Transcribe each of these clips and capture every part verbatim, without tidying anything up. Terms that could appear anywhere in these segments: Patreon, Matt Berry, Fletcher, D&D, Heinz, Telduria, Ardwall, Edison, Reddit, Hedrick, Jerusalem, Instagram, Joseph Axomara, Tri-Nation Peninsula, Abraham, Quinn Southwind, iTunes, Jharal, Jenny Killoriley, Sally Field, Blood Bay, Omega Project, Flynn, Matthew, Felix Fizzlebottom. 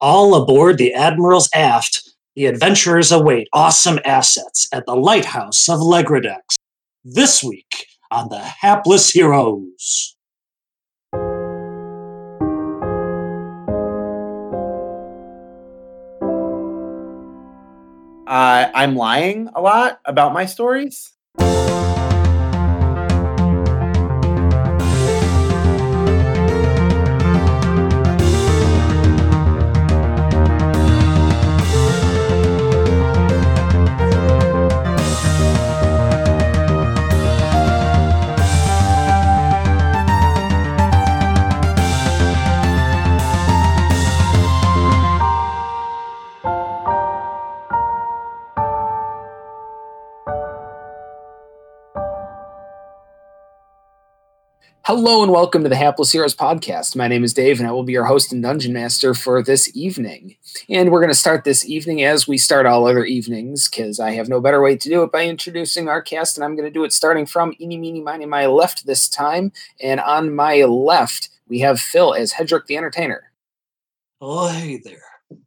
All aboard the Admiral's aft, the adventurers await awesome assets at the Lighthouse of Legradex. This week on The Hapless Heroes. Uh, I'm lying a lot about my stories. Hello and welcome to the Hapless Heroes podcast. My name is Dave and I will be your host and dungeon master for this evening. And we're going to start this evening as we start all other evenings, because I have no better way to do it by introducing our cast, and I'm going to do it starting from eeny, meeny, miny, my left this time. And on my left, we have Phil as Hedrick the Entertainer. Oh, hey there.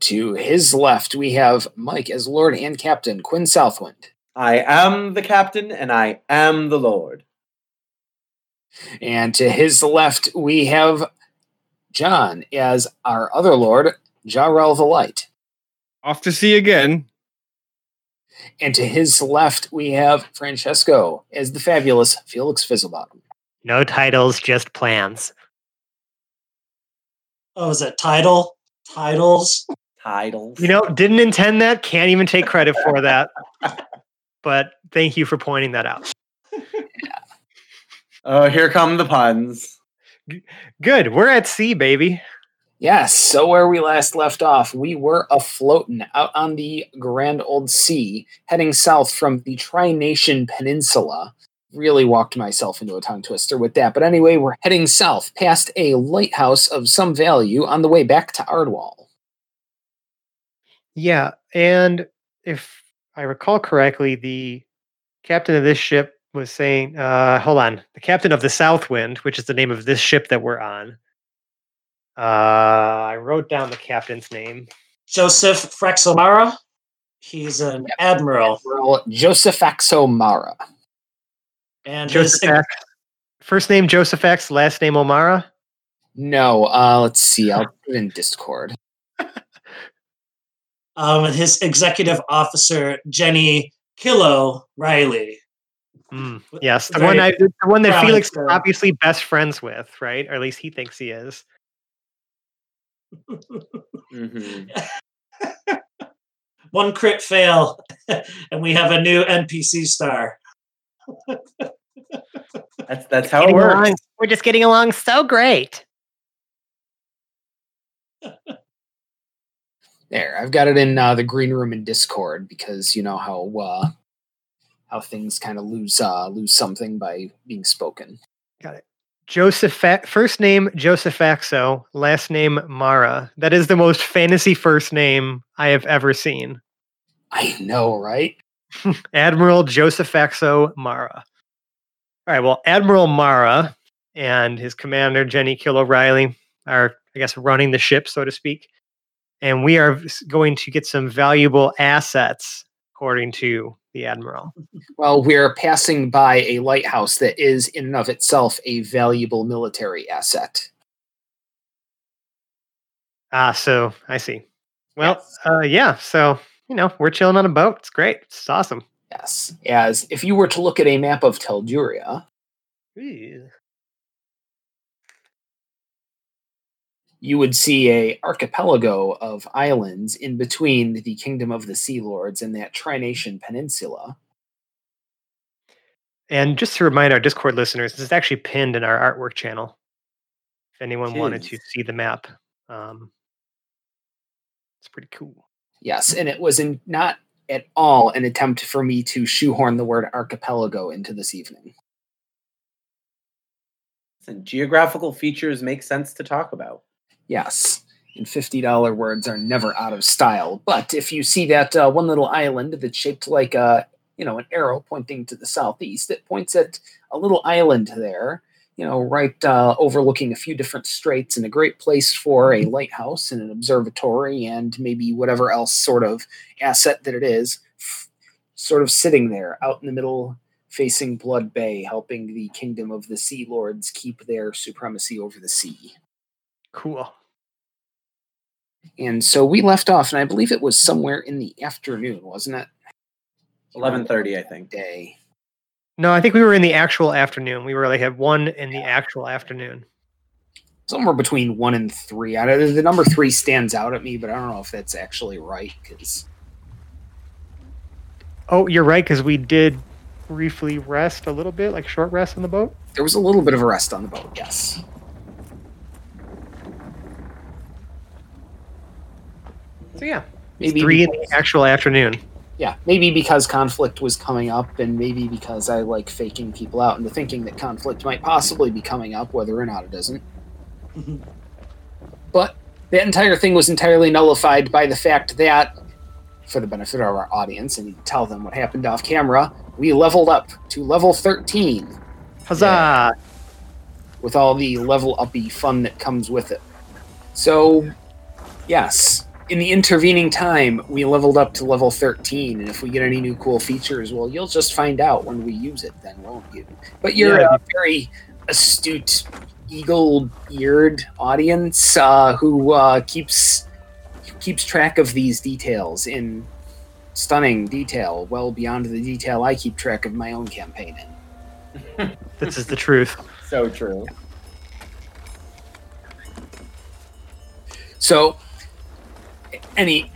To his left, we have Mike as Lord and Captain, Quinn Southwind. I am the Captain and I am the Lord. And to his left, we have John as our other lord, Jharal the Light. Off to sea again. And to his left, we have Francesco as the fabulous Felix Fizzlebottom. No titles, just plans. Oh, is that title? Titles? Titles. You know, didn't intend that. Can't even take credit for that. But thank you for pointing that out. Oh, here come the puns. Good. We're at sea, baby. Yes. So where we last left off, we were afloatin' out on the grand old sea, heading south from the Tri-Nation Peninsula. Really walked myself into a tongue twister with that. But anyway, we're heading south past a lighthouse of some value on the way back to Ardwall. Yeah. And if I recall correctly, the captain of this ship was saying, uh, hold on, the captain of the Southwind, which is the name of this ship that we're on. Uh, I wrote down the captain's name. Joseph Axomara. He's an yep. admiral. Admiral Joseph Axomara. And Joseph his... Ax- First name Joseph Ax, last name Omara? No, uh, let's see, I'll put in Discord. um, his executive officer, Jenny Killoriley. Mm, yes, the one, I, the one that Felix is obviously best friends with, right? Or at least he thinks he is. Mm-hmm. One crit fail, and we have a new N P C star. That's that's how it works. Along. We're just getting along so great. There, I've got it in uh, the green room in Discord because you know how... Uh, How things kind of lose uh, lose something by being spoken. Got it. Joseph, first name Joseph Axo, last name Mara. That is the most fantasy first name I have ever seen. I know, right? Admiral Joseph Axo Mara. All right. Well, Admiral Mara and his commander Jenny Killoriley are, I guess, running the ship, so to speak. And we are going to get some valuable assets, according to the Admiral. Well, we're passing by a lighthouse that is in and of itself a valuable military asset. Ah, so I see. Well, yes. uh, yeah, so, you know, we're chilling on a boat. It's great. It's awesome. Yes. As if you were to look at a map of Telduria, Ooh. you would see a archipelago of islands in between the Kingdom of the Sea Lords and that Tri-Nation Peninsula. And just to remind our Discord listeners, this is actually pinned in our artwork channel, if anyone Jeez. wanted to see the map. Um, it's pretty cool. Yes, and it was in, not at all an attempt for me to shoehorn the word archipelago into this evening. And geographical features make sense to talk about. Yes, and fifty dollars words are never out of style. But if you see that uh, one little island that's shaped like a, you know, an arrow pointing to the southeast, it points at a little island there you know, right uh, overlooking a few different straits, and a great place for a lighthouse and an observatory and maybe whatever else sort of asset that it is, f- sort of sitting there out in the middle facing Blood Bay, helping the Kingdom of the Sea Lords keep their supremacy over the sea. Cool. And so we left off, and I believe it was somewhere in the afternoon, wasn't it? eleven thirty, I think. Day. No, I think we were in the actual afternoon. We really had one in the actual afternoon. Somewhere between one and three. I don't, the number three stands out at me, but I don't know if that's actually right. Cause... Oh, you're right, because we did briefly rest a little bit, like short rest on the boat? There was a little bit of a rest on the boat, yes. So yeah, maybe three because, in the actual afternoon. Yeah, maybe because conflict was coming up, and maybe because I like faking people out into thinking that conflict might possibly be coming up, whether or not it isn't. But that entire thing was entirely nullified by the fact that, for the benefit of our audience, and tell them what happened off camera, we leveled up to level thirteen. Huzzah! Yeah, with all the level-uppy fun that comes with it. So, yes. In the intervening time, we leveled up to level thirteen, and if we get any new cool features, well, you'll just find out when we use it then, won't you? But you're yeah. a very astute, eagle-eared audience uh, who uh, keeps keeps track of these details in stunning detail, well beyond the detail I keep track of my own campaign in. This is the truth. So true. Yeah. So... Any,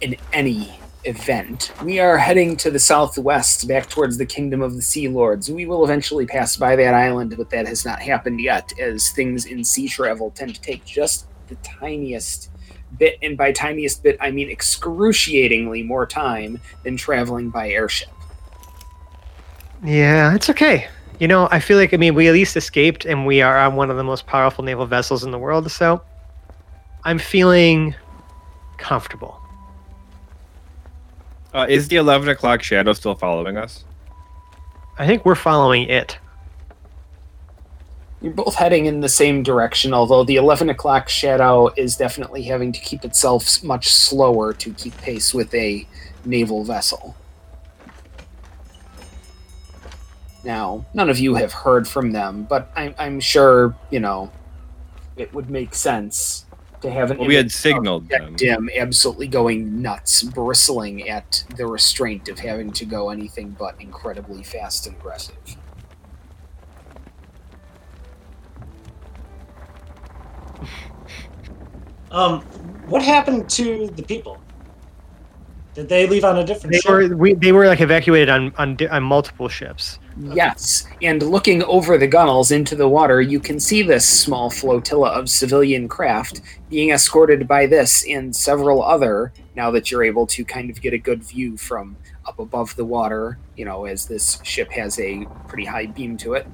in any event, we are heading to the southwest, back towards the Kingdom of the Sea Lords. We will eventually pass by that island, but that has not happened yet, as things in sea travel tend to take just the tiniest bit, and by tiniest bit, I mean excruciatingly more time than traveling by airship. Yeah, it's okay. You know, I feel like, I mean, we at least escaped, and we are on one of the most powerful naval vessels in the world, so I'm feeling... comfortable. Uh, is the eleven o'clock shadow still following us? I think we're following it. You're both heading in the same direction, although the eleven o'clock shadow is definitely having to keep itself much slower to keep pace with a naval vessel. Now, none of you have heard from them, but I'm, I'm sure, you know, it would make sense to have an well, we had signaled them. Dim, absolutely going nuts, bristling at the restraint of having to go anything but incredibly fast and aggressive. Um, what happened to the people? Did they leave on a different they ship? Were, we, they were like evacuated on, on, on multiple ships. Okay. Yes, and looking over the gunnels into the water, you can see this small flotilla of civilian craft being escorted by this and several other, now that you're able to kind of get a good view from up above the water, you know, as this ship has a pretty high beam to it.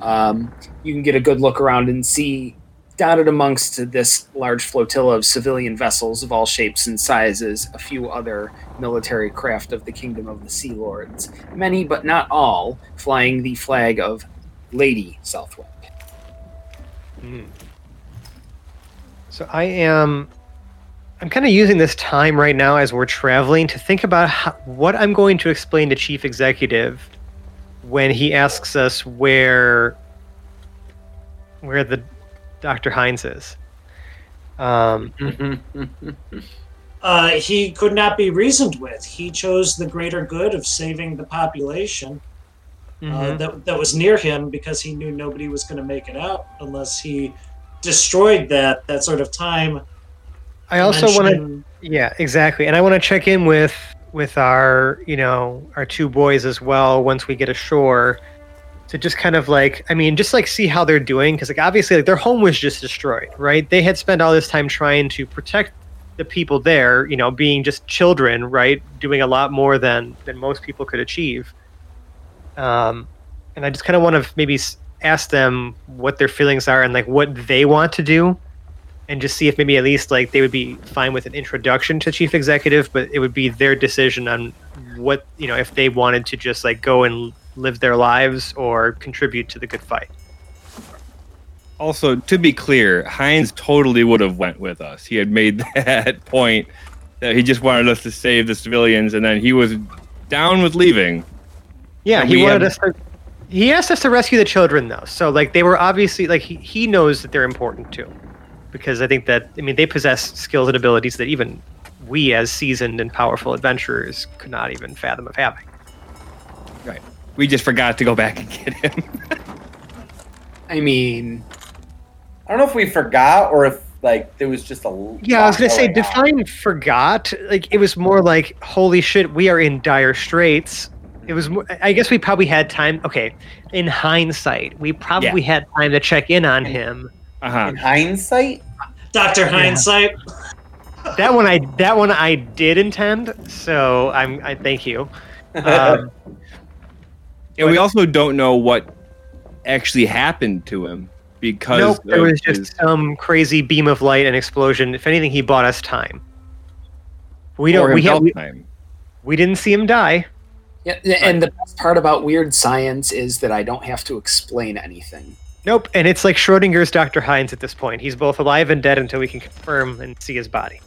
Um, you can get a good look around and see dotted amongst this large flotilla of civilian vessels of all shapes and sizes, a few other military craft of the Kingdom of the Sea Lords, many but not all, flying the flag of Lady Southwind. Mm. So I am... I'm kind of using this time right now as we're traveling to think about how, what I'm going to explain to Chief Executive when he asks us where... where the... Doctor Hines is. Um, uh, he could not be reasoned with. He chose the greater good of saving the population mm-hmm. uh, that, that was near him because he knew nobody was going to make it out unless he destroyed that that sort of time. I also want to... Yeah, exactly. And I want to check in with with our, you know, our two boys as well once we get ashore. To just kind of like, I mean, just like see how they're doing. Because like obviously like their home was just destroyed, right? They had spent all this time trying to protect the people there, you know, being just children, right? Doing a lot more than, than most people could achieve. Um, and I just kind of want to maybe ask them what their feelings are and like what they want to do. And just see if maybe at least like they would be fine with an introduction to Chief Executive, but it would be their decision on what, you know, if they wanted to just like go and live their lives or contribute to the good fight. Also, to be clear, Heinz totally would have went with us. He had made that point that he just wanted us to save the civilians, and then he was down with leaving. Yeah, he wanted had... us to... He asked us to rescue the children, though. So, like, they were obviously... Like, he, he knows that they're important, too. Because I think that... I mean, they possess skills and abilities that even we, as seasoned and powerful adventurers, could not even fathom of having. Right. We just forgot to go back and get him. I mean... I don't know if we forgot or if, like, there was just a... Yeah, I was going to say, define forgot. Like, it was more like, holy shit, we are in dire straits. It was... More, I guess we probably had time... Okay, in hindsight, we probably yeah. had time to check in on him. Uh-huh. In hindsight? Doctor Hindsight. Yeah. That one I that one I did intend, so I'm, I thank you. Um, and but, we also don't know what actually happened to him. Because nope, there was his... just some crazy beam of light and explosion. If anything, he bought us time. We don't. Or we had, time. We didn't see him die. Yeah, and the best part about weird science is that I don't have to explain anything. Nope, and it's like Schrodinger's Doctor Heinz at this point. He's both alive and dead until we can confirm and see his body,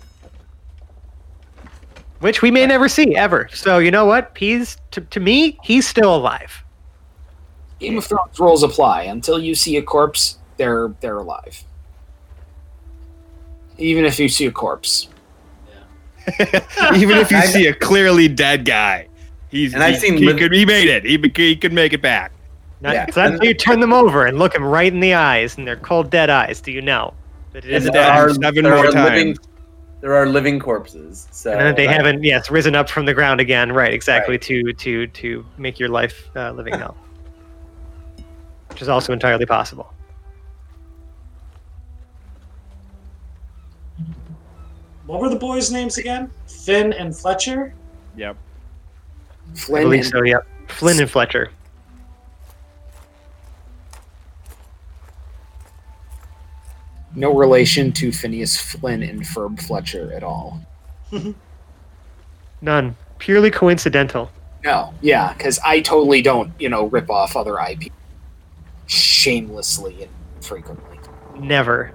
which we may never see ever. So you know what? He's to, to me, he's still alive. Game of Thrones rules apply. Until you see a corpse, they're they're alive. Even if you see a corpse. Yeah. Even if you see a clearly dead guy. He's, and I've seen he, li- could, he made it. He, he could make it back. Not, yeah. So after you turn them over and look him right in the eyes, and they're cold, dead eyes. Do you know? That it is there are, seven there more are times. Living, there are living corpses. So and then they right. haven't, yes, risen up from the ground again. Right, exactly, right. To, to, to make your life uh, living hell. Which is also entirely possible. What were the boys' names again? Finn and Fletcher? Yep. Flynn I believe so, yeah. Flynn and Fletcher. No relation to Phineas Flynn and Ferb Fletcher at all. None. Purely coincidental. No, yeah, because I totally don't, you know, rip off other I P shamelessly and frequently. Never.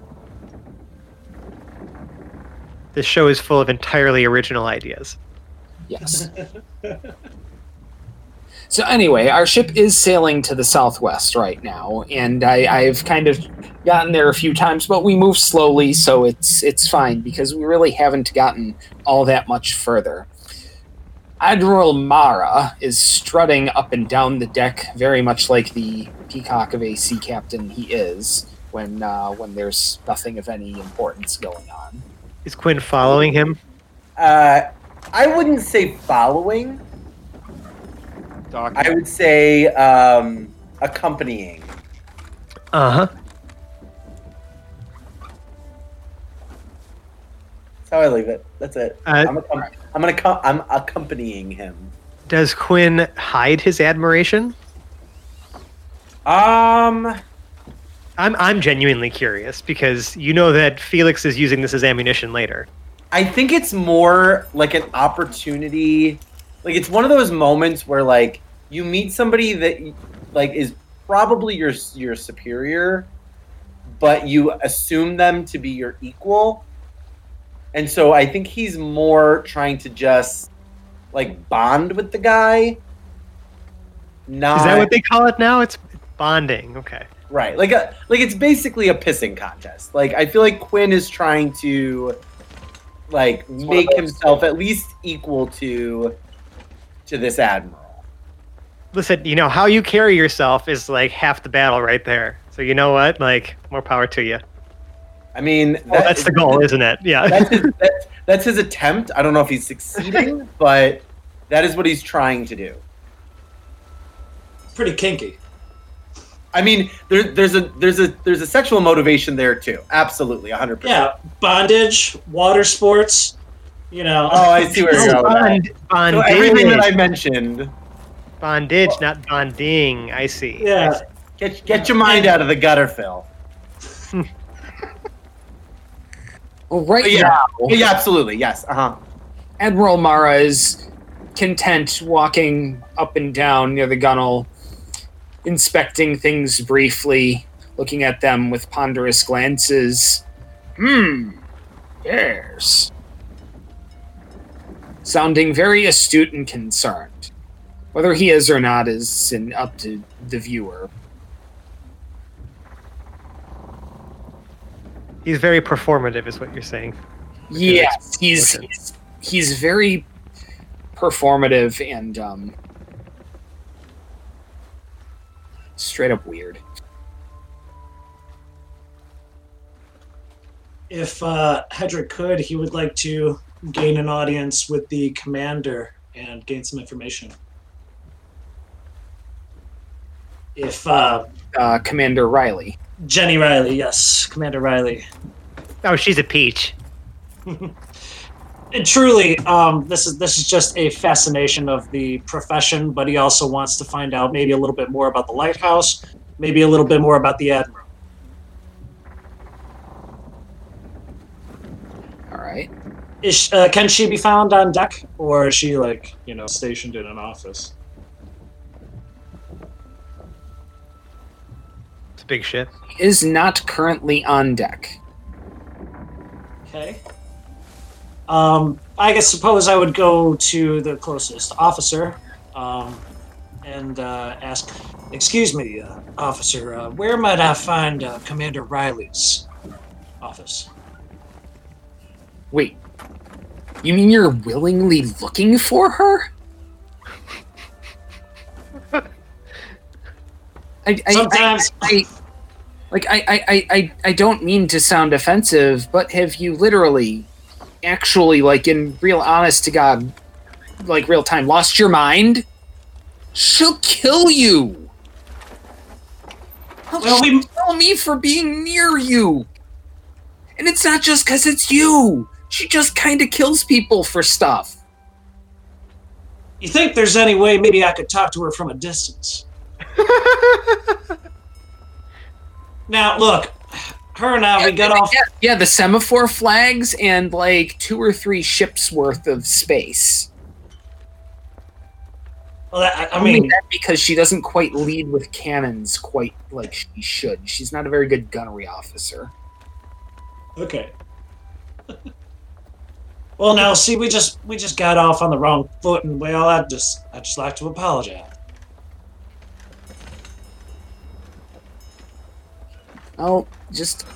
This show is full of entirely original ideas. Yes. So anyway, our ship is sailing to the southwest right now, and I, I've kind of gotten there a few times, but we move slowly, so it's it's fine, because we really haven't gotten all that much further. Admiral Mara is strutting up and down the deck, very much like the peacock of a sea captain he is, when uh, when there's nothing of any importance going on. Is Quinn following him? Uh, I wouldn't say following. Talking. I would say um, accompanying. Uh-huh. That's how I leave it. That's it. Uh, I'm, accom- I'm, gonna com- I'm accompanying him. Does Quinn hide his admiration? Um... I'm I'm genuinely curious, because you know that Felix is using this as ammunition later. I think it's more like an opportunity... Like, it's one of those moments where, like, you meet somebody that, like, is probably your your superior, but you assume them to be your equal. And so I think he's more trying to just, like, bond with the guy. Not... Is that what they call it now? It's bonding. Okay. Right. Like, a, like it's basically a pissing contest. Like, I feel like Quinn is trying to, like, it's make himself at least equal to... To this admiral. Listen, you know, how you carry yourself is like half the battle right there. So you know what? Like, more power to you. I mean... That, well, that's the goal, isn't it? Yeah. That's his, that's, that's his attempt. I don't know if he's succeeding, but that is what he's trying to do. Pretty kinky. I mean, there, there's a there's a, there's a sexual motivation there, too. Absolutely, one hundred percent. Yeah, bondage, water sports... You know. Oh, I see where you're going. Bond, bondage. So everything that I mentioned. Bondage, well, not bonding. I see. Yeah. I see. Get get your mind out of the gutter, Phil. Well, right oh, yeah. now. Yeah, absolutely. Yes. Uh huh. Admiral Mara is content, walking up and down near the gunwale, inspecting things briefly, looking at them with ponderous glances. Hmm, yes. Sounding very astute and concerned. Whether he is or not is in, up to the viewer. He's very performative, is what you're saying. Yes, he's, he's he's very performative and um, straight up weird. If uh, Hedrick could, he would like to gain an audience with the commander and gain some information. If uh, uh, Commander Riley. Jenny Riley, yes, Commander Riley. Oh, she's a peach. And truly, um, this is this is just a fascination of the profession, but he also wants to find out maybe a little bit more about the lighthouse, maybe a little bit more about the Admiral. All right. Is, uh, can she be found on deck, or is she, like, you know, stationed in an office? It's a big ship. She is not currently on deck. Okay. Um, I guess suppose I would go to the closest officer um, and uh, ask, excuse me, uh, officer, uh, where might I find uh, Commander Riley's office? Wait, you mean you're willingly looking for her? I, I, Sometimes... I, I, I, like, I, I, I, I don't mean to sound offensive, but have you literally... actually, like, in real honest to God, like, real time, lost your mind? She'll kill you! Well, she'll we... kill me for being near you! And it's not just because it's you! She just kind of kills people for stuff. You think there's any way maybe I could talk to her from a distance? Now, look... Her and I, yeah, we got off... Yeah, yeah, the semaphore flags and, like, two or three ships' worth of space. Well, that, I, I mean... That because she doesn't quite lead with cannons quite like she should. She's not a very good gunnery officer. Okay. Well, now, see, we just we just got off on the wrong foot, and, well, I'd just, I'd just like to apologize. Oh... Just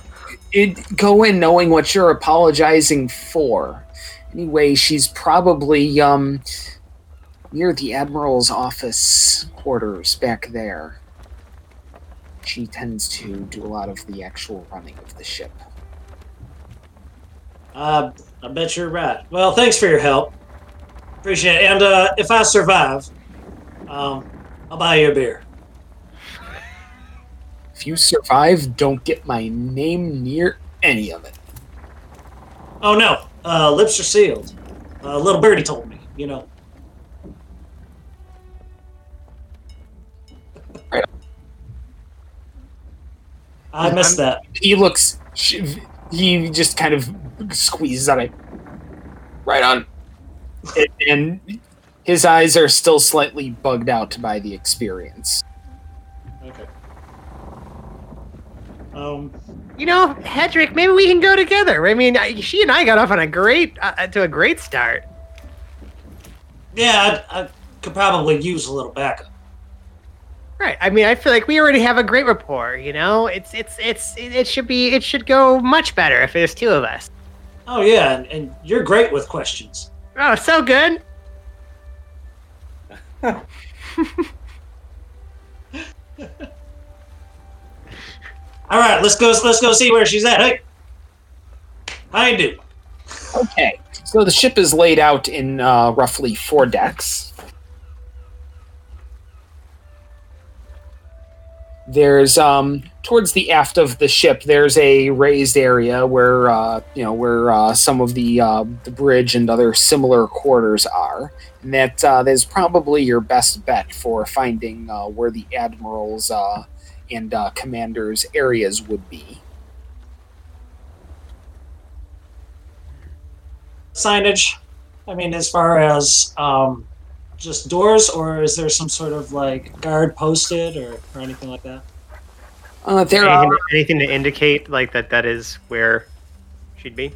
it, go in knowing what you're apologizing for. Anyway, she's probably um, near the Admiral's office quarters back there. She tends to do a lot of the actual running of the ship. Uh, I bet you're right. Well, thanks for your help. Appreciate it. And uh, if I survive, um, I'll buy you a beer. If you survive, don't get my name near any of it. Oh no, uh, lips are sealed. Uh, little birdie told me, you know. Right. I yeah, missed I'm, that. He looks, he just kind of squeezes on it. Right on. And his eyes are still slightly bugged out by the experience. Okay. Um, you know, Hedrick, maybe we can go together. I mean, I, she and I got off on a great, uh, to a great start. Yeah, I, I could probably use a little backup. Right. I mean, I feel like we already have a great rapport. You know, it's it's it's it should be it should go much better if there's two of us. Oh yeah, and, and you're great with questions. Oh, so good. All right, let's go. Let's go see where she's at. Hey, I do. Okay, so the ship is laid out in uh, roughly four decks. There's um towards the aft of the ship. There's a raised area where uh, you know where uh, some of the uh, the bridge and other similar quarters are, and that uh, that is probably your best bet for finding uh, where the Admiral's. Uh, and uh, commander's areas would be. Signage, I mean, as far as um, just doors, or is there some sort of, like, guard posted or, or anything like that? Uh, there anything, are... anything to indicate like that that is where she'd be?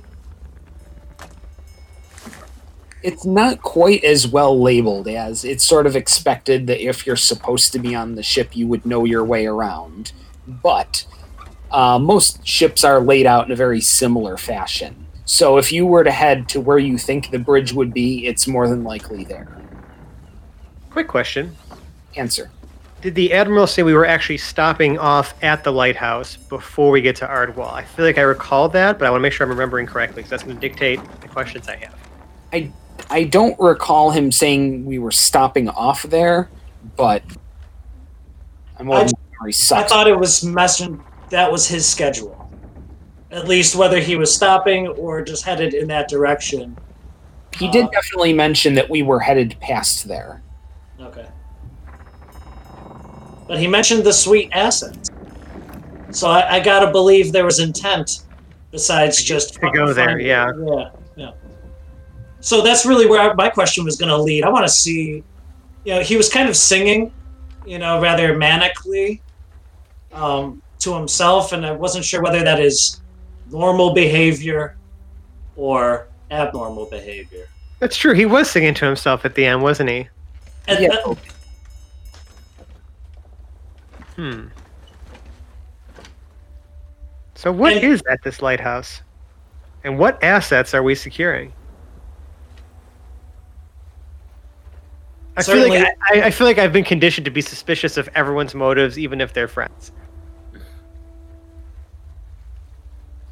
It's not quite as well labeled as it's sort of expected that if you're supposed to be on the ship, you would know your way around. But uh, most ships are laid out in a very similar fashion. So if you were to head to where you think the bridge would be, it's more than likely there. Quick question. Answer. Did the Admiral say we were actually stopping off at the lighthouse before we get to Ardwall? I feel like I recall that, but I want to make sure I'm remembering correctly because that's going to dictate the questions I have. I I don't recall him saying we were stopping off there, but I'm I, I thought it was messenger. That was his schedule, at least whether he was stopping or just headed in that direction. He uh, did definitely mention that we were headed past there. Okay, but he mentioned the sweet assets, so I, I gotta believe there was intent besides just to go there. Yeah. Yeah. Yeah. So that's really where my question was going to lead. I want to see, you know, he was kind of singing, you know, rather manically um, to himself, and I wasn't sure whether that is normal behavior or abnormal behavior. That's true. He was singing to himself at the end, wasn't he? And yeah. That, hmm. So what and, is at this lighthouse? And what assets are we securing? I feel, like I, I feel like I've been conditioned to be suspicious of everyone's motives, even if they're friends.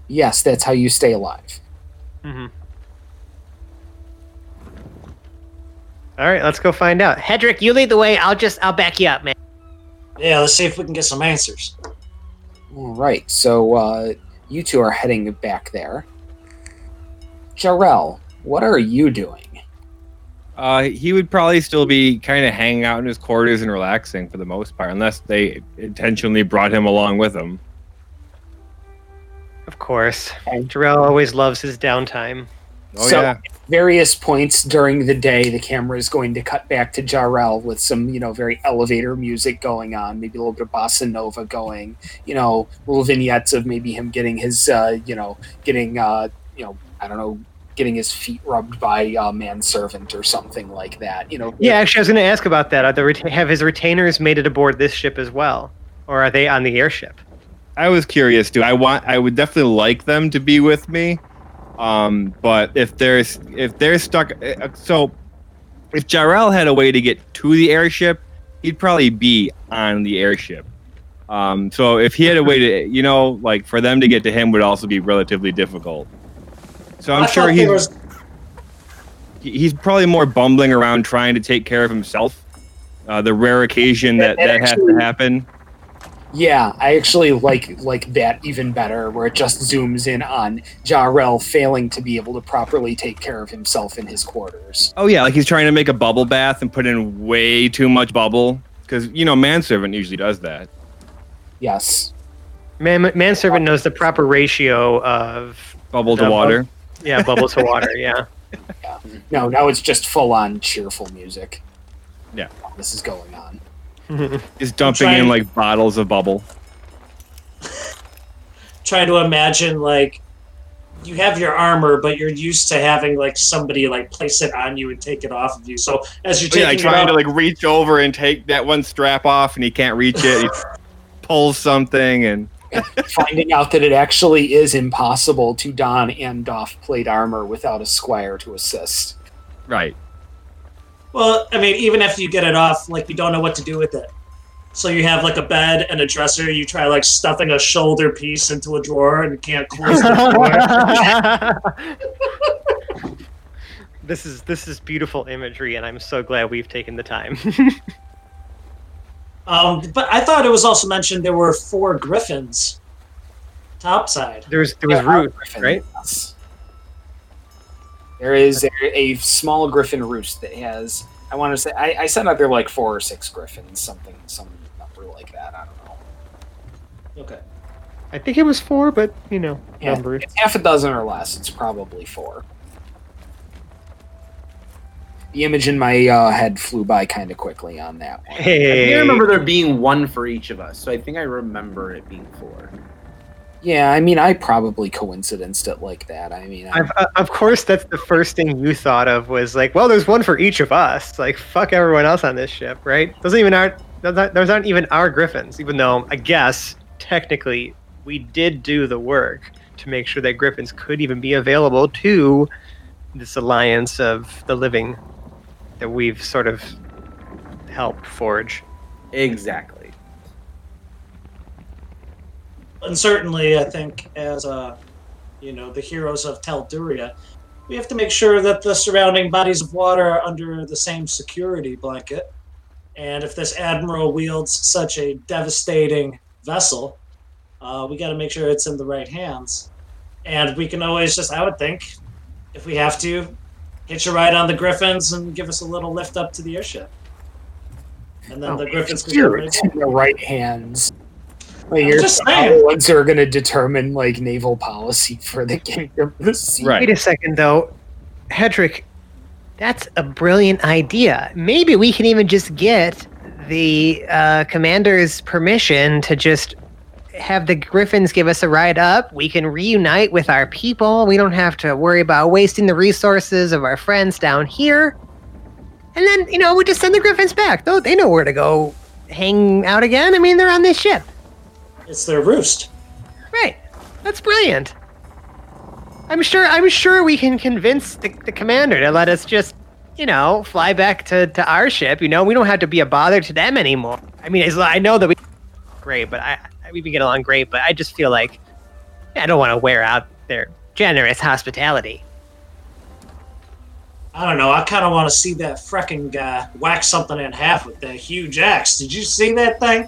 Yes, that's how you stay alive. Mm-hmm. All right, let's go find out. Hedrick, you lead the way. I'll just, I'll back you up, man. Yeah, let's see if we can get some answers. All right, so uh, you two are heading back there. Jharal, what are you doing? Uh, he would probably still be kind of hanging out in his quarters and relaxing for the most part, unless they intentionally brought him along with them. Of course. Jharal always loves his downtime. Oh, so, yeah. At various points during the day, the camera is going to cut back to Jharal with some, you know, very elevator music going on, maybe a little bit of bossa nova going, you know, little vignettes of maybe him getting his, uh, you know, getting, uh, you know, I don't know, getting his feet rubbed by a manservant or something like that. You know. Yeah, actually, I was going to ask about that. Are the reta- have his retainers made it aboard this ship as well? Or are they on the airship? I was curious, too. I want. I would definitely like them to be with me. Um, but if there's if they're stuck... So, if Jharal had a way to get to the airship, he'd probably be on the airship. Um, so, if he had a way to... You know, like, for them to get to him would also be relatively difficult. So I'm I sure he's, was... he's probably more bumbling around trying to take care of himself. Uh, the rare occasion that that, that actually, has to happen. Yeah, I actually like like that even better, where it just zooms in on Jharal failing to be able to properly take care of himself in his quarters. Oh, yeah, like he's trying to make a bubble bath and put in way too much bubble. Because, you know, manservant usually does that. Yes. Man, manservant knows the proper ratio of... Bubble to water. Bubble. Yeah, bubble to water, yeah. yeah. No, now it's just full-on cheerful music. Yeah. This is going on. He's dumping in, like, bottles of bubble. Trying to imagine, like, you have your armor, but you're used to having, like, somebody, like, place it on you and take it off of you. So as you're taking yeah, like, trying it off, to, like, reach over and take that one strap off, and he can't reach it. He pulls something, and... finding out that it actually is impossible to don and doff plate armor without a squire to assist. Right. Well, I mean, even after you get it off, like, you don't know what to do with it. So you have, like, a bed and a dresser. You try, like, stuffing a shoulder piece into a drawer and you can't close the drawer. This is, this is beautiful imagery, and I'm so glad we've taken the time. Um, but I thought it was also mentioned there were four griffins topside. There's, there was yeah, Root, griffin, right? Yes. There is a, a small griffin roost that has, I want to say, I, I said out there like four or six griffins, something, some number like that. I don't know. Okay. I think it was four, but, you know, yeah, numbers. Half a dozen or less, it's probably four. The image in my uh, head flew by kind of quickly on that one. Hey. I think I remember there being one for each of us, so I think I remember it being four. Yeah, I mean, I probably coincidenced it like that. I mean, I... I've, uh, of course, that's the first thing you thought of was like, well, there's one for each of us. Like, fuck everyone else on this ship, right? Those aren't even our, those aren't even our griffins, even though I guess technically we did do the work to make sure that griffins could even be available to this alliance of the living that we've sort of helped forge. Exactly. And certainly, I think, as uh, you know, the heroes of Telduria, we have to make sure that the surrounding bodies of water are under the same security blanket. And if this admiral wields such a devastating vessel, uh, we got to make sure it's in the right hands. And we can always just, I would think, if we have to, hitch a ride on the griffins and give us a little lift up to the airship. And then oh, the griffins can get right in the right hands. Like, you're just the ones who are going to determine like naval policy for the kingdom of the sea. Right. Wait a second, though, Hedrick, that's a brilliant idea. Maybe we can even just get the uh, commander's permission to just have the Griffins give us a ride up. We can reunite with our people. We don't have to worry about wasting the resources of our friends down here. And then, you know, we just send the Griffins back. Though they know where to go hang out again. I mean, they're on this ship. It's their roost. Right. That's brilliant. I'm sure I'm sure we can convince the, the commander to let us just, you know, fly back to, to our ship. You know, we don't have to be a bother to them anymore. I mean, as, I know that we great, but I, I we get along great, but I just feel like I don't want to wear out their generous hospitality. I don't know. I kind of want to see that frickin' guy whack something in half with that huge axe. Did you see that thing?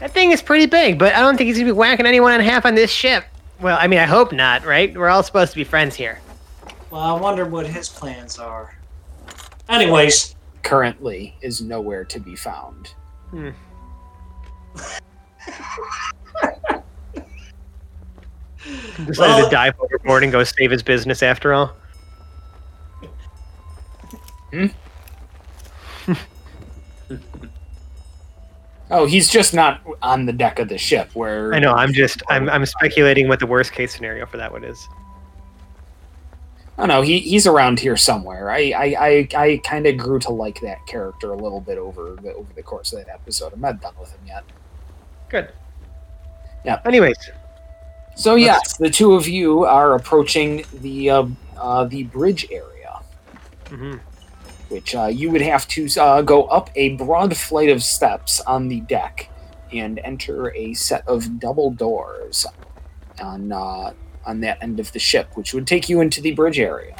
That thing is pretty big, but I don't think he's going to be whacking anyone in half on this ship. Well, I mean, I hope not, right? We're all supposed to be friends here. Well, I wonder what his plans are. Anyways. Currently is nowhere to be found. Hmm. Decided well, to dive overboard and go save his business after all. Hmm? Oh, he's just not on the deck of the ship where... I know, I'm just... I'm I'm speculating what the worst-case scenario for that one is. I don't know, he, he's around here somewhere. I I, I, I kind of grew to like that character a little bit over the, over the course of that episode. I'm not done with him yet. Good. Yeah. Anyways. So, let's... yes, the two of you are approaching the, uh, uh, the bridge area. Mm-hmm. Which uh, you would have to uh, go up a broad flight of steps on the deck and enter a set of double doors on uh, on that end of the ship, which would take you into the bridge area.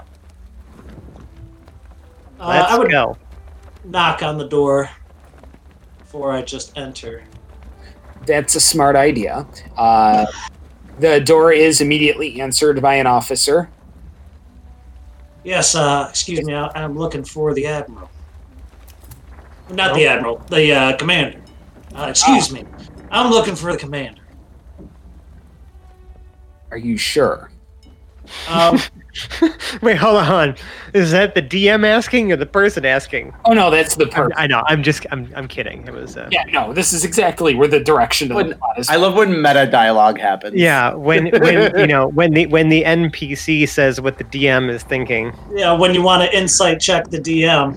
Uh, Let's I would go. Knock on the door before I just enter. That's a smart idea. Uh, the door is immediately answered by an officer. Yes, uh, excuse me, I, I'm looking for the Admiral. Not the Admiral, the uh, Commander. Uh, excuse oh. me, I'm looking for the Commander. Are you sure? Um, Wait, hold on. Is that the D M asking or the person asking? Oh no, that's the person. I know, I'm just, I'm I'm kidding. It was. Uh... Yeah, no, this is exactly where the direction of when, the plot is. I love when meta dialogue happens. Yeah, when, when you know, when the when the N P C says what the D M is thinking. Yeah, when you want to insight check the D M.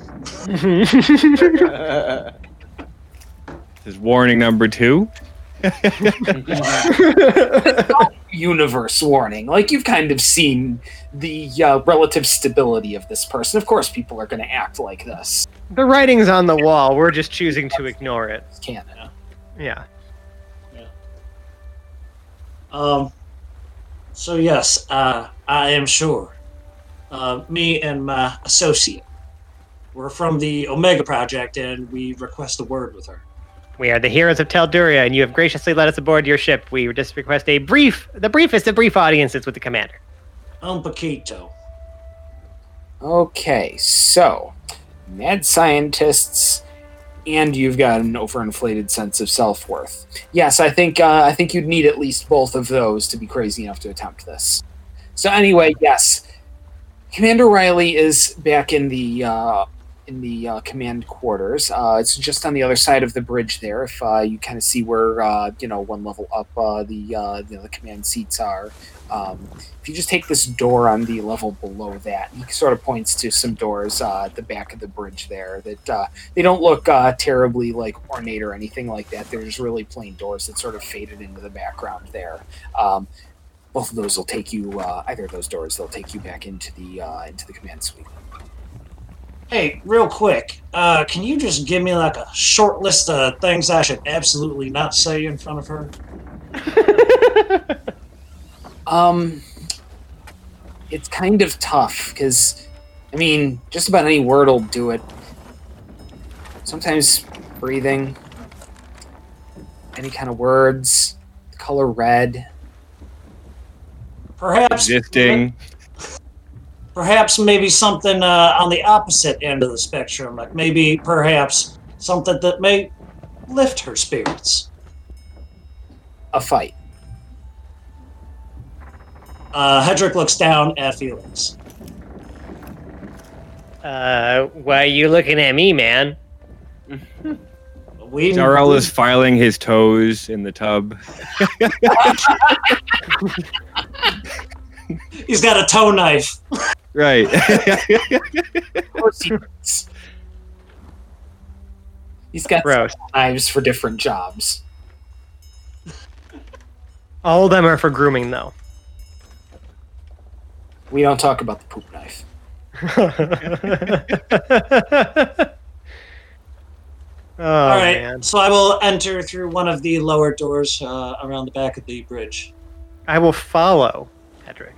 This is warning number two. Universe warning. Like, you've kind of seen the uh, relative stability of this person. Of course people are going to act like this. The writing's on the wall. We're just choosing to ignore it. It's canon. Yeah. Yeah. Um, so, yes, uh, I am sure. Uh, me and my associate were from the Omega Project, and we request a word with her. We are the heroes of Telduria, and you have graciously let us aboard your ship. We just request a brief, the briefest of brief audiences with the commander. Un poquito. Okay, so, mad scientists, and you've got an overinflated sense of self-worth. Yes, I think uh, I think you'd need at least both of those to be crazy enough to attempt this. So anyway, yes, Commander Riley is back in the uh, in the uh, command quarters. Uh, it's just on the other side of the bridge there. If uh, you kind of see where, uh, you know, one level up uh, the, uh, the the command seats are. Um, if you just take this door on the level below that, he sort of points to some doors uh, at the back of the bridge there that uh, they don't look uh, terribly like ornate or anything like that. They're just really plain doors that sort of faded into the background there. Um, both of those will take you, uh, either of those doors, they'll take you back into the uh, into the command suite. Hey, real quick, uh, can you just give me like a short list of things I should absolutely not say in front of her? Um, it's kind of tough because, I mean, just about any word will do it. Sometimes breathing, any kind of words, the color red. Perhaps existing. Perhaps maybe something uh, on the opposite end of the spectrum, like maybe perhaps something that may lift her spirits. A fight. Uh, Hedrick looks down at Felix. Uh, why are you looking at me, man? we Jharal we... is filing his toes in the tub. He's got a toe knife. Right. He's got knives for different jobs. All of them are for grooming, though. We don't talk about the poop knife. oh, All right, man. So I will enter through one of the lower doors uh, around the back of the bridge. I will follow, Hedrick.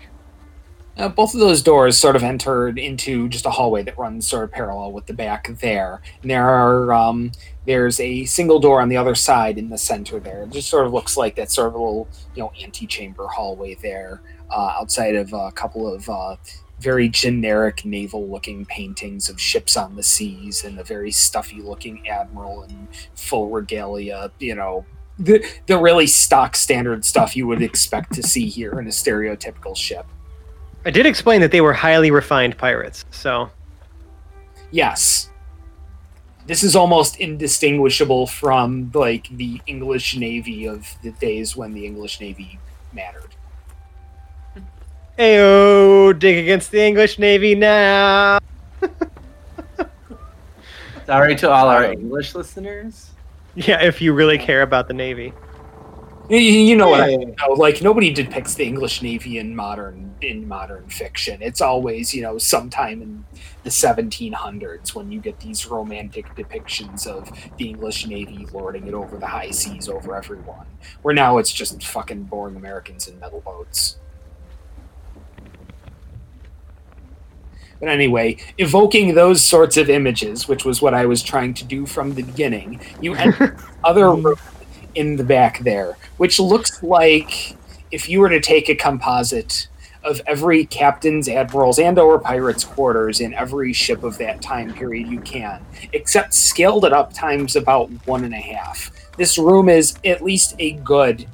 Uh, both of those doors sort of entered into just a hallway that runs sort of parallel with the back there. And there are um, there's a single door on the other side in the center there. It just sort of looks like that sort of little, you know, antechamber hallway there. Uh, outside of a couple of uh, very generic naval-looking paintings of ships on the seas and a very stuffy-looking admiral in full regalia, you know, the the really stock standard stuff you would expect to see here in a stereotypical ship. I did explain that they were highly refined pirates, so... Yes. This is almost indistinguishable from, like, the English Navy of the days when the English Navy mattered. Ayo, dig against the English Navy now. Sorry to all our English listeners. Yeah, if you really care about the Navy. You, you know what I mean. Like, nobody depicts the English Navy in modern in modern fiction. It's always, you know, sometime in the seventeen hundreds when you get these romantic depictions of the English Navy lording it over the high seas over everyone. Where now it's just fucking boring Americans in metal boats. But anyway, evoking those sorts of images, which was what I was trying to do from the beginning, you enter other room in the back there, which looks like if you were to take a composite of every captain's, admiral's, and or pirate's quarters in every ship of that time period you can, except scaled it up times about one and a half. This room is at least a good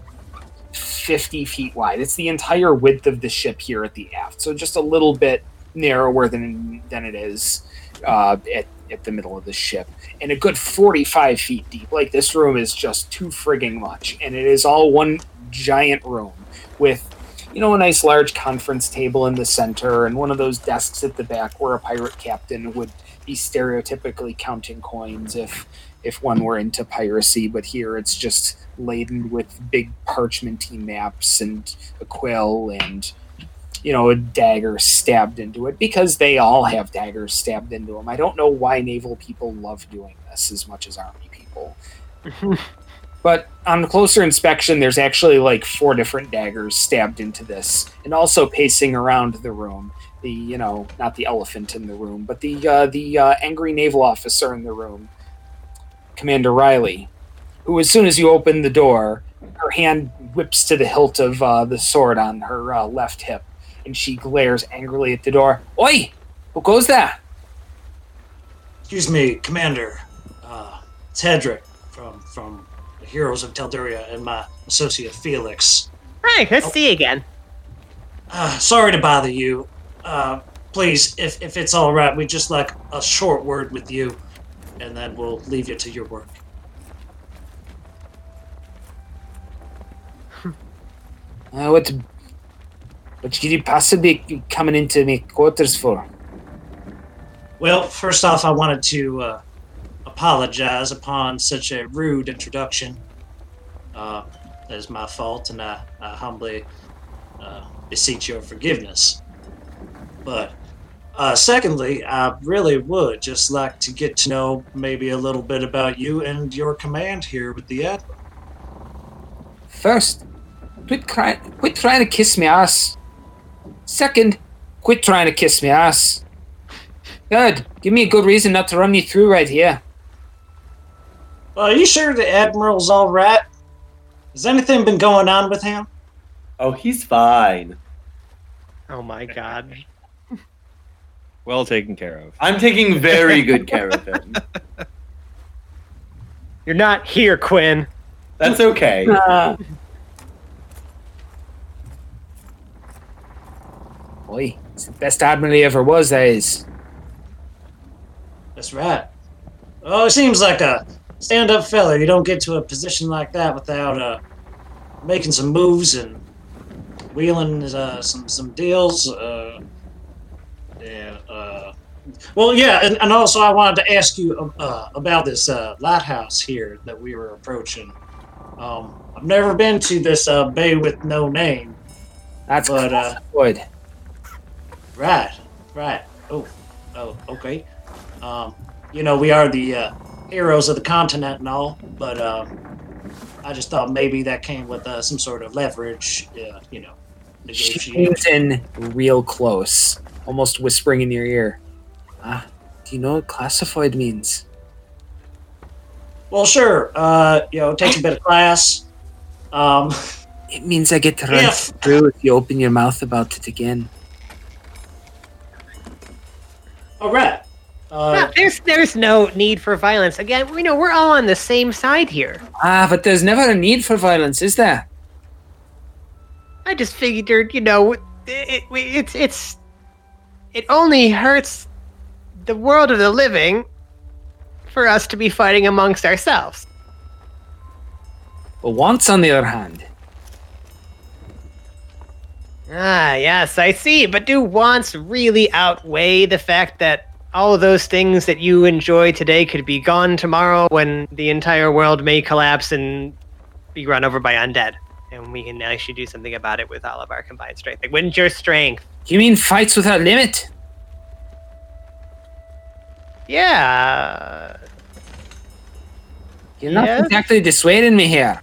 fifty feet wide. It's the entire width of the ship here at the aft, so just a little bit narrower than than it is uh, at at the middle of the ship, and a good forty-five feet deep. Like, this room is just too frigging much, and it is all one giant room with, you know, a nice large conference table in the center and one of those desks at the back where a pirate captain would be stereotypically counting coins if if one were into piracy. But here it's just laden with big parchmenty maps and a quill and, you know, a dagger stabbed into it, because they all have daggers stabbed into them. I don't know why naval people love doing this as much as army people. But on closer inspection, there's actually like four different daggers stabbed into this, and also pacing around the room, the, you know, not the elephant in the room, but the uh, the uh, angry naval officer in the room, Commander Riley, who, as soon as you open the door, her hand whips to the hilt of uh, the sword on her uh, left hip, and she glares angrily at the door. Oi! Who goes there? Excuse me, Commander. Uh, it's Hedrick from, from the Heroes of Telduria and my associate Felix. Hi, good to oh. see you again. Uh, sorry to bother you. Uh, please, if, if it's all right, we'd just like a short word with you, and then we'll leave you to your work. Uh, what, what could you possibly be coming into my quarters for? Well, first off, I wanted to uh, apologize upon such a rude introduction. Uh, that is my fault, and I, I humbly uh, beseech your forgiveness. But uh, secondly, I really would just like to get to know maybe a little bit about you and your command here with the Admiral. First, quit, cry- quit trying to kiss me ass. Second, quit trying to kiss me ass. Third, give me a good reason not to run you through right here. Well, are you sure the Admiral's all right? Has anything been going on with him? Oh, he's fine. Oh my god. Well taken care of. I'm taking very good care of him. You're not here, Quinn. That's okay. Uh, Boy, it's the best admiral he ever was, that is. That's right. Oh, it seems like a stand-up fella. You don't get to a position like that without uh, making some moves and wheeling uh, some some deals. Uh, yeah, uh, well, yeah, and, and also I wanted to ask you uh, about this uh, lighthouse here that we were approaching. Um, I've never been to this uh, bay with no name. That's but, uh, good. Right, right. Oh, oh, okay. Um, you know, we are the uh, heroes of the continent and all, but. Um, I just thought maybe that came with uh, some sort of leverage, uh, you know. She comes in real close, almost whispering in your ear. Ah, do you know what classified means? Well, sure. Uh, you know, it takes a bit of class. Um, it means I get to run if, through if you open your mouth about it again. All right. Uh, no, there's there's no need for violence. Again, we know we're all on the same side here. Ah, but there's never a need for violence, is there? I just figured, you know, it, it, it's it's it only hurts the world of the living for us to be fighting amongst ourselves. But once, on the other hand. Ah, yes, I see. But do wants really outweigh the fact that all of those things that you enjoy today could be gone tomorrow when the entire world may collapse and be run over by undead. And we can actually do something about it with all of our combined strength. Like, when's your strength? You mean fights without limit? Yeah. You're not yeah. exactly dissuading me here.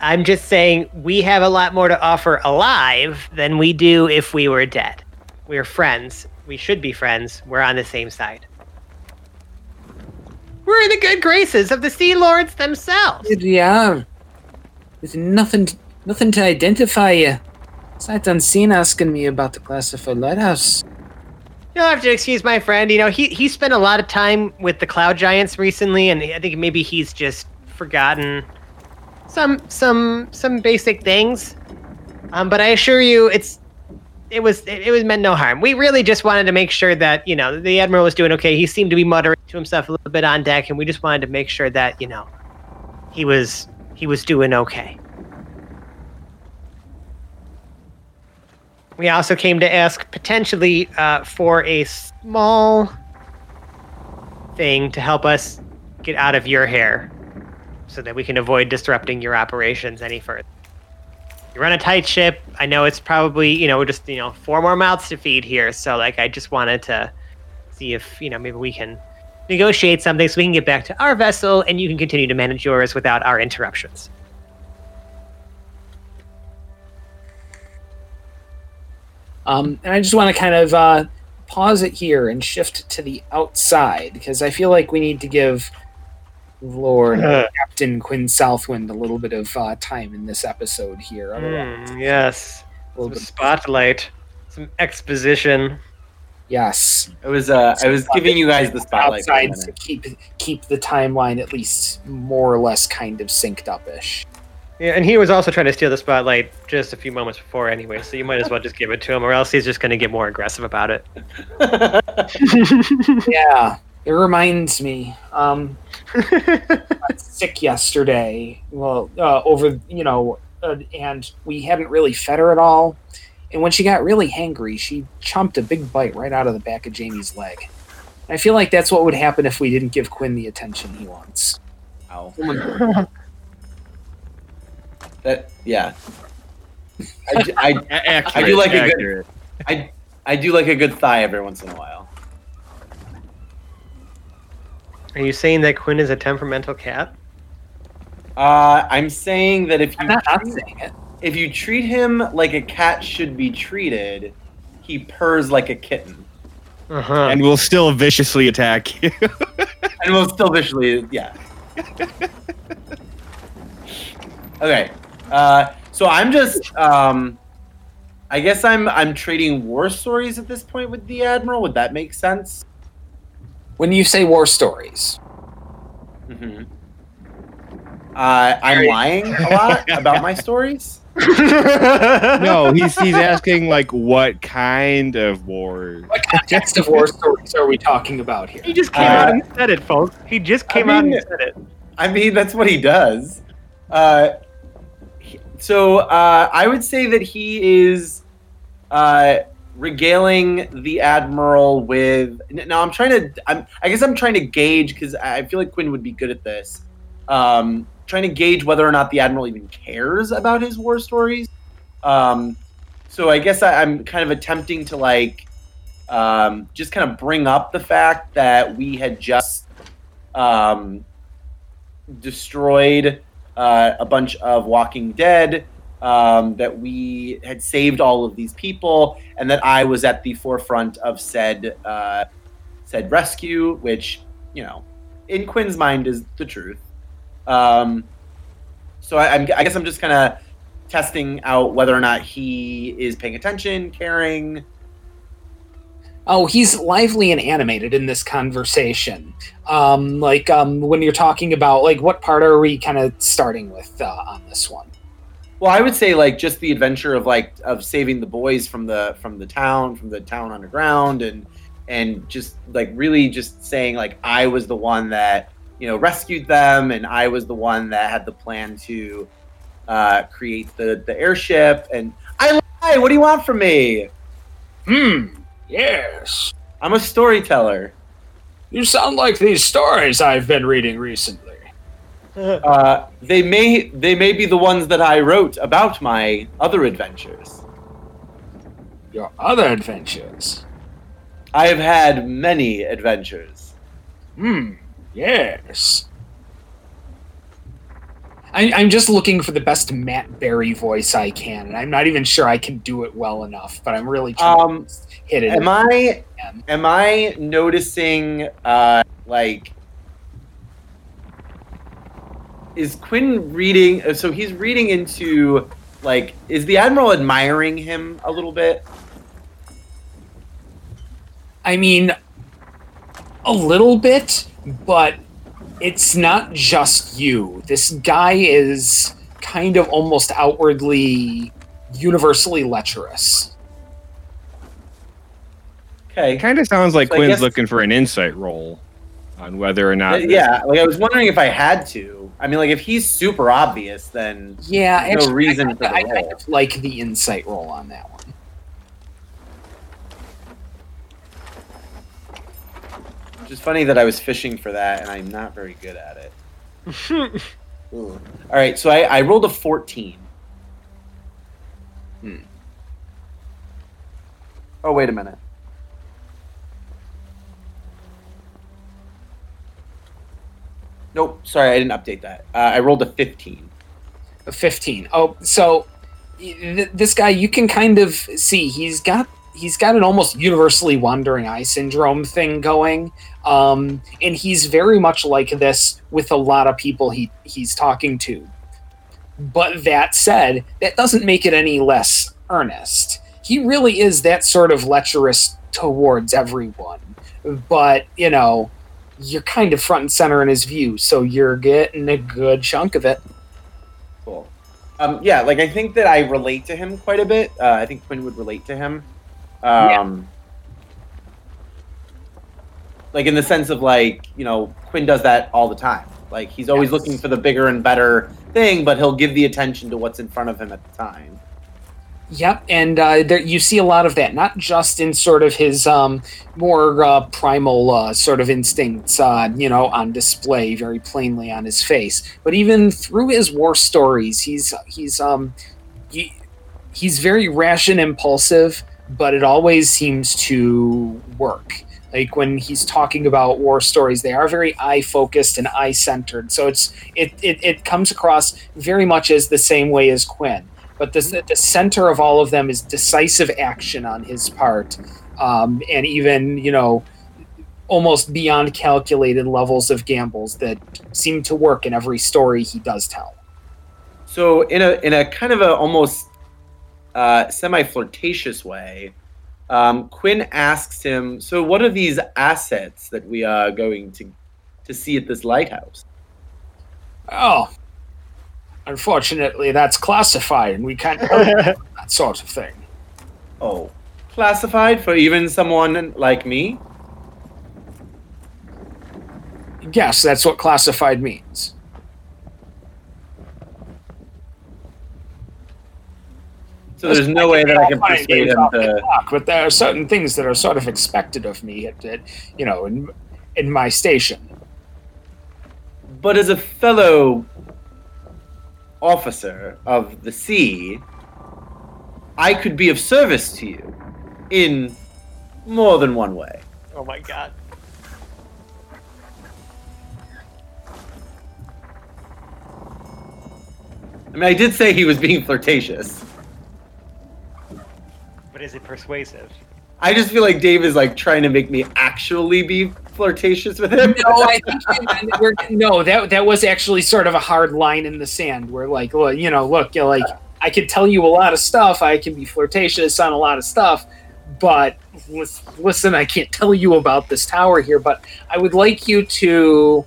I'm just saying we have a lot more to offer alive than we do if we were dead. We're friends. We should be friends. We're on the same side. We're in the good graces of the Sea Lords themselves. We are. There's nothing, nothing to identify you. Sight unseen asking me about the classified lighthouse. You'll have to excuse my friend. You know, he, he spent a lot of time with the Cloud Giants recently, and I think maybe he's just forgotten Some some some basic things, um, but I assure you, it's it was it, it was meant no harm. We really just wanted to make sure that, you know, the Admiral was doing okay. He seemed to be muttering to himself a little bit on deck, and we just wanted to make sure that, you know, he was he was doing okay. We also came to ask potentially uh, for a small thing to help us get out of your hair, so that we can avoid disrupting your operations any further. You run a tight ship. I know it's probably, you know, just, you know, four more mouths to feed here. So, like, I just wanted to see if, you know, maybe we can negotiate something so we can get back to our vessel and you can continue to manage yours without our interruptions. Um, and I just want to kind of uh, pause it here and shift to the outside, because I feel like we need to give Lord uh, Captain Quinn Southwind a little bit of uh, time in this episode here. Mm, yes. A little some bit spotlight. Of... Some exposition. Yes. I was uh, I was giving you guys the spotlight. Outside to keep, keep the timeline at least more or less kind of synced up-ish. Yeah, and he was also trying to steal the spotlight just a few moments before anyway, so you might as well just give it to him, or else he's just going to get more aggressive about it. Yeah, it reminds me. Um, I got sick yesterday, well, uh, over, you know, uh, and we hadn't really fed her at all. And when she got really hangry, she chomped a big bite right out of the back of Jamie's leg. And I feel like that's what would happen if we didn't give Quinn the attention he wants. Ow. That, yeah. I, I, accurate, I do like accurate. a good I I do like a good thigh every once in a while. Are you saying that Quinn is a temperamental cat? Uh, I'm saying that if you I'm not, treat, I'm saying it. If you treat him like a cat should be treated, he purrs like a kitten. Uh-huh. And will still viciously attack you. And will still viciously yeah. Okay. Uh, so I'm just, um, I guess I'm I'm trading war stories at this point with the Admiral. Would that make sense? When you say war stories, mm-hmm. uh, I'm lying a lot about my stories. No, he's he's asking like what kind of war? What context of war stories are we talking about here? He just came uh, out and said it, folks. He just came I mean, out and said it. I mean, that's what he does. Uh. So uh, I would say that he is uh, regaling the Admiral with. Now I'm trying to. I'm, I guess I'm trying to gauge because I feel like Quinn would be good at this. Um, trying to gauge whether or not the Admiral even cares about his war stories. Um, so I guess I, I'm kind of attempting to like um, just kind of bring up the fact that we had just um, destroyed. Uh, a bunch of Walking Dead, um, that we had saved all of these people, and that I was at the forefront of said uh, said rescue, which, you know, in Quinn's mind is the truth. Um, so I, I'm, I guess I'm just kind of testing out whether or not he is paying attention, caring. Oh, he's lively and animated in this conversation. Um, like um, when you're talking about, like, what part are we kind of starting with uh, on this one? Well, I would say like just the adventure of like of saving the boys from the from the town, from the town underground, and and just like really just saying like I was the one that, you know, rescued them, and I was the one that had the plan to uh, create the the airship. And I lie. What do you want from me? Hmm. Yes. I'm a storyteller. You sound like these stories I've been reading recently. Uh, they may they may be the ones that I wrote about my other adventures. Your other adventures? I have had many adventures. Hmm. Yes. I, I'm just looking for the best Matt Berry voice I can, and I'm not even sure I can do it well enough, but I'm really trying um, to hit it. Am I, am I noticing, uh, like, is Quinn reading, so he's reading into, like, is the Admiral admiring him a little bit? I mean, a little bit, but... It's not just you. This guy is kind of almost outwardly, universally lecherous. Okay. It kind of sounds like so Quinn's guess... looking for an insight roll on whether or not... Uh, yeah, like I was wondering if I had to. I mean, like, if he's super obvious, then yeah, there's actually, no reason I, for the I, roll. I kind of like the insight roll on that one. Which is funny that I was fishing for that, and I'm not very good at it. All right, so I, I rolled a fourteen. Hmm. Oh, wait a minute. Nope, sorry, I didn't update that. Uh, I rolled a fifteen. A fifteen. Oh, so th- this guy, you can kind of see he's got... He's got an almost universally wandering eye syndrome thing going. Um, and he's very much like this with a lot of people he, he's talking to. But that said, that doesn't make it any less earnest. He really is that sort of lecherous towards everyone. But, you know, you're kind of front and center in his view, so you're getting a good chunk of it. Cool. Um, yeah, like, I think that I relate to him quite a bit. Uh, I think Quinn would relate to him. Um, yeah. Like, in the sense of, like, you know, Quinn does that all the time. Like, he's always yes. looking for the bigger and better thing, but he'll give the attention to what's in front of him at the time. Yep, and uh, there, you see a lot of that, not just in sort of his um, more uh, primal uh, sort of instincts, uh, you know, on display very plainly on his face, but even through his war stories, he's he's um, he, he's very rash and impulsive, but it always seems to work. Like when he's talking about war stories, they are very eye-focused and eye-centered, so it's it it, it comes across very much as the same way as Quinn. But the, the center of all of them is decisive action on his part, um, and even, you know, almost beyond calculated levels of gambles that seem to work in every story he does tell. So in a in a kind of a almost uh, semi-flirtatious way, um, Quinn asks him, so what are these assets that we are going to to see at this lighthouse? Oh. Unfortunately, that's classified, and we can't help that sort of thing. Oh, classified for even someone like me? Yes, that's what classified means. So there's, there's no way that I can persuade him to... Clock, but there are certain things that are sort of expected of me, at, at you know, in, in my station. But as a fellow... officer of the sea, I could be of service to you in more than one way. Oh my god. I mean, I did say he was being flirtatious. But is it persuasive? I just feel like Dave is like trying to make me actually be flirtatious with him. No, I think we're, no, that that was actually sort of a hard line in the sand where, like, well, you know, look, you're like, I could tell you a lot of stuff, I can be flirtatious on a lot of stuff, but listen, I can't tell you about this tower here, but I would like you to,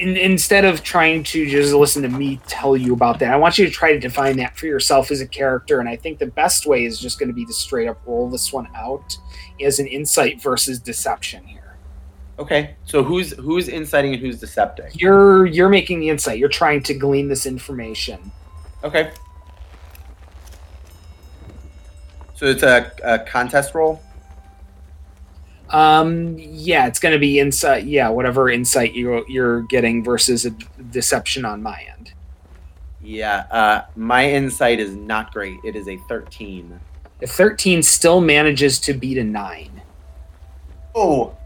in, instead of trying to just listen to me tell you about that, I want you to try to define that for yourself as a character, and I think the best way is just going to be to straight up roll this one out as an insight versus deception here. Okay, so who's who's inciting and who's decepting? You're you're making the insight. You're trying to glean this information. Okay. So it's a, a contest roll? Um. Yeah, it's going to be insight. Yeah, whatever insight you you're getting versus a deception on my end. Yeah. Uh, my insight is not great. It is a thirteen. The thirteen still manages to beat a nine. Oh.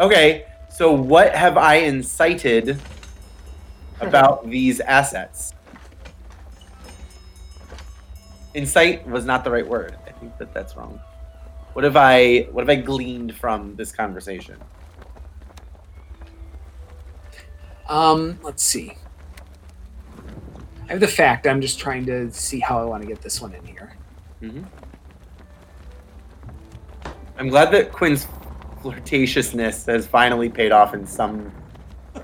Okay. So what have I incited about these assets? Incite was not the right word. I think that that's wrong. What have I what have I gleaned from this conversation? Um, let's see. I have the fact. I'm just trying to see how I want to get this one in here. Mm-hmm. I'm glad that Quinn's flirtatiousness has finally paid off in some,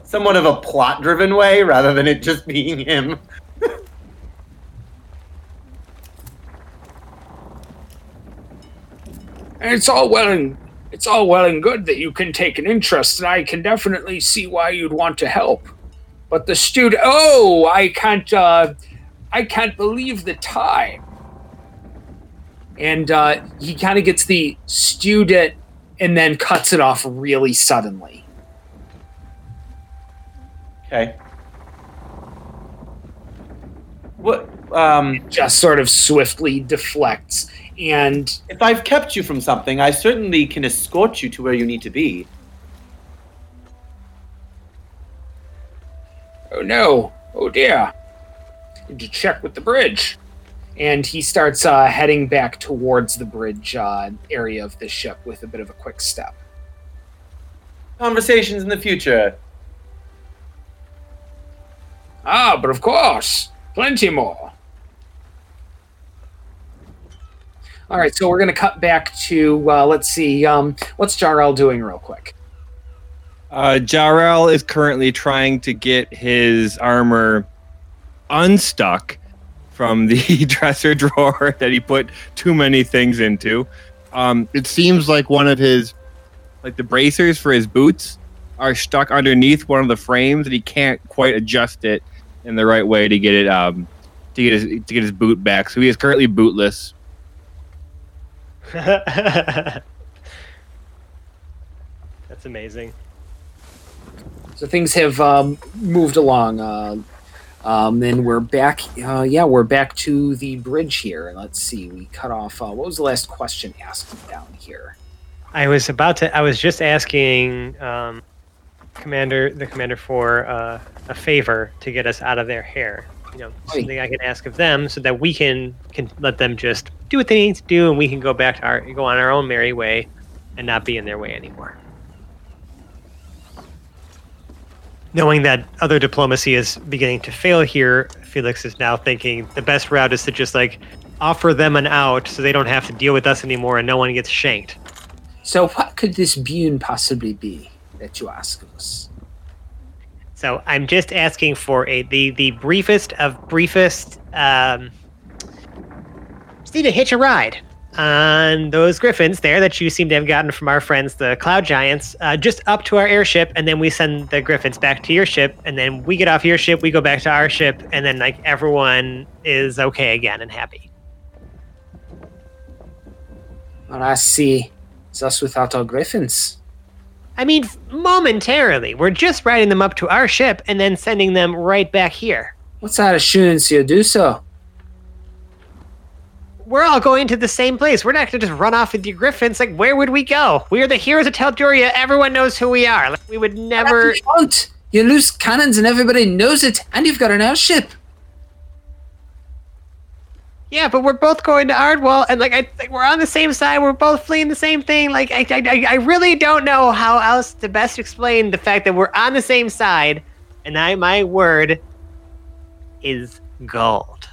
somewhat of a plot-driven way, rather than it just being him. And it's all well and it's all well and good that you can take an interest, and I can definitely see why you'd want to help. But the student, oh, I can't, uh, I can't believe the time. And uh, he kind of gets the student and then cuts it off really suddenly. Okay. What? Um, it just sort of swiftly deflects. And if I've kept you from something, I certainly can escort you to where you need to be. Oh no. Oh dear. I need to check with the bridge. And he starts uh, heading back towards the bridge uh, area of the ship with a bit of a quick step. Conversations in the future. Ah, but of course. Plenty more. All right, so we're going to cut back to, uh, let's see, um, what's Jharal doing real quick? Uh, Jharal is currently trying to get his armor unstuck from the dresser drawer that he put too many things into. Um, it seems like one of his, like the bracers for his boots are stuck underneath one of the frames, and he can't quite adjust it in the right way to get it, um, to get his, to get his boot back. So he is currently bootless. That's amazing. So things have um, moved along, uh, um, and we're back. Uh, yeah, we're back to the bridge here. And let's see, we cut off. Uh, what was the last question asked down here? I was about to. I was just asking um, Commander, the Commander, for uh, a favor to get us out of their hair. You know, something I can ask of them, so that we can can let them just do what they need to do, and we can go back to our go on our own merry way, and not be in their way anymore. Knowing that other diplomacy is beginning to fail here, Felix is now thinking the best route is to just like offer them an out, so they don't have to deal with us anymore, and no one gets shanked. So what could this boon possibly be that you ask of us? So I'm just asking for a the, the briefest of briefest. Um, just need to hitch a ride on those griffins there that you seem to have gotten from our friends, the Cloud Giants, uh, just up to our airship, and then we send the griffins back to your ship, and then we get off your ship, we go back to our ship, and then like everyone is okay again and happy. Well, I see. It's us without our griffins. I mean, momentarily. We're just riding them up to our ship and then sending them right back here. What's that assurance you'll do so? We're all going to the same place. We're not going to just run off with your griffins. Like, where would we go? We are the heroes of Telduria. Everyone knows who we are. Like, we would never... Out. You lose cannons and everybody knows it, and you've got an airship. Yeah, but we're both going to Ardwall, and like I, like we're on the same side. We're both fleeing the same thing. Like I, I, I really don't know how else to best explain the fact that we're on the same side, and I, my word, is gold.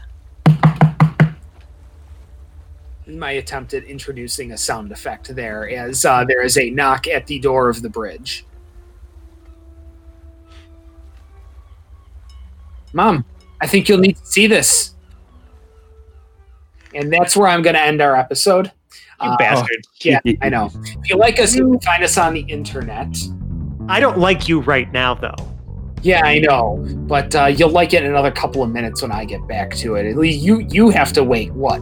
In my attempt at introducing a sound effect there, as uh, there is a knock at the door of the bridge. Mom, I think you'll need to see this. And that's where I'm going to end our episode. You uh, bastard. Yeah, I know. If you like us, you can find us on the internet. I don't like you right now, though. Yeah, I know. But uh, you'll like it in another couple of minutes when I get back to it. At least you, you have to wait, what,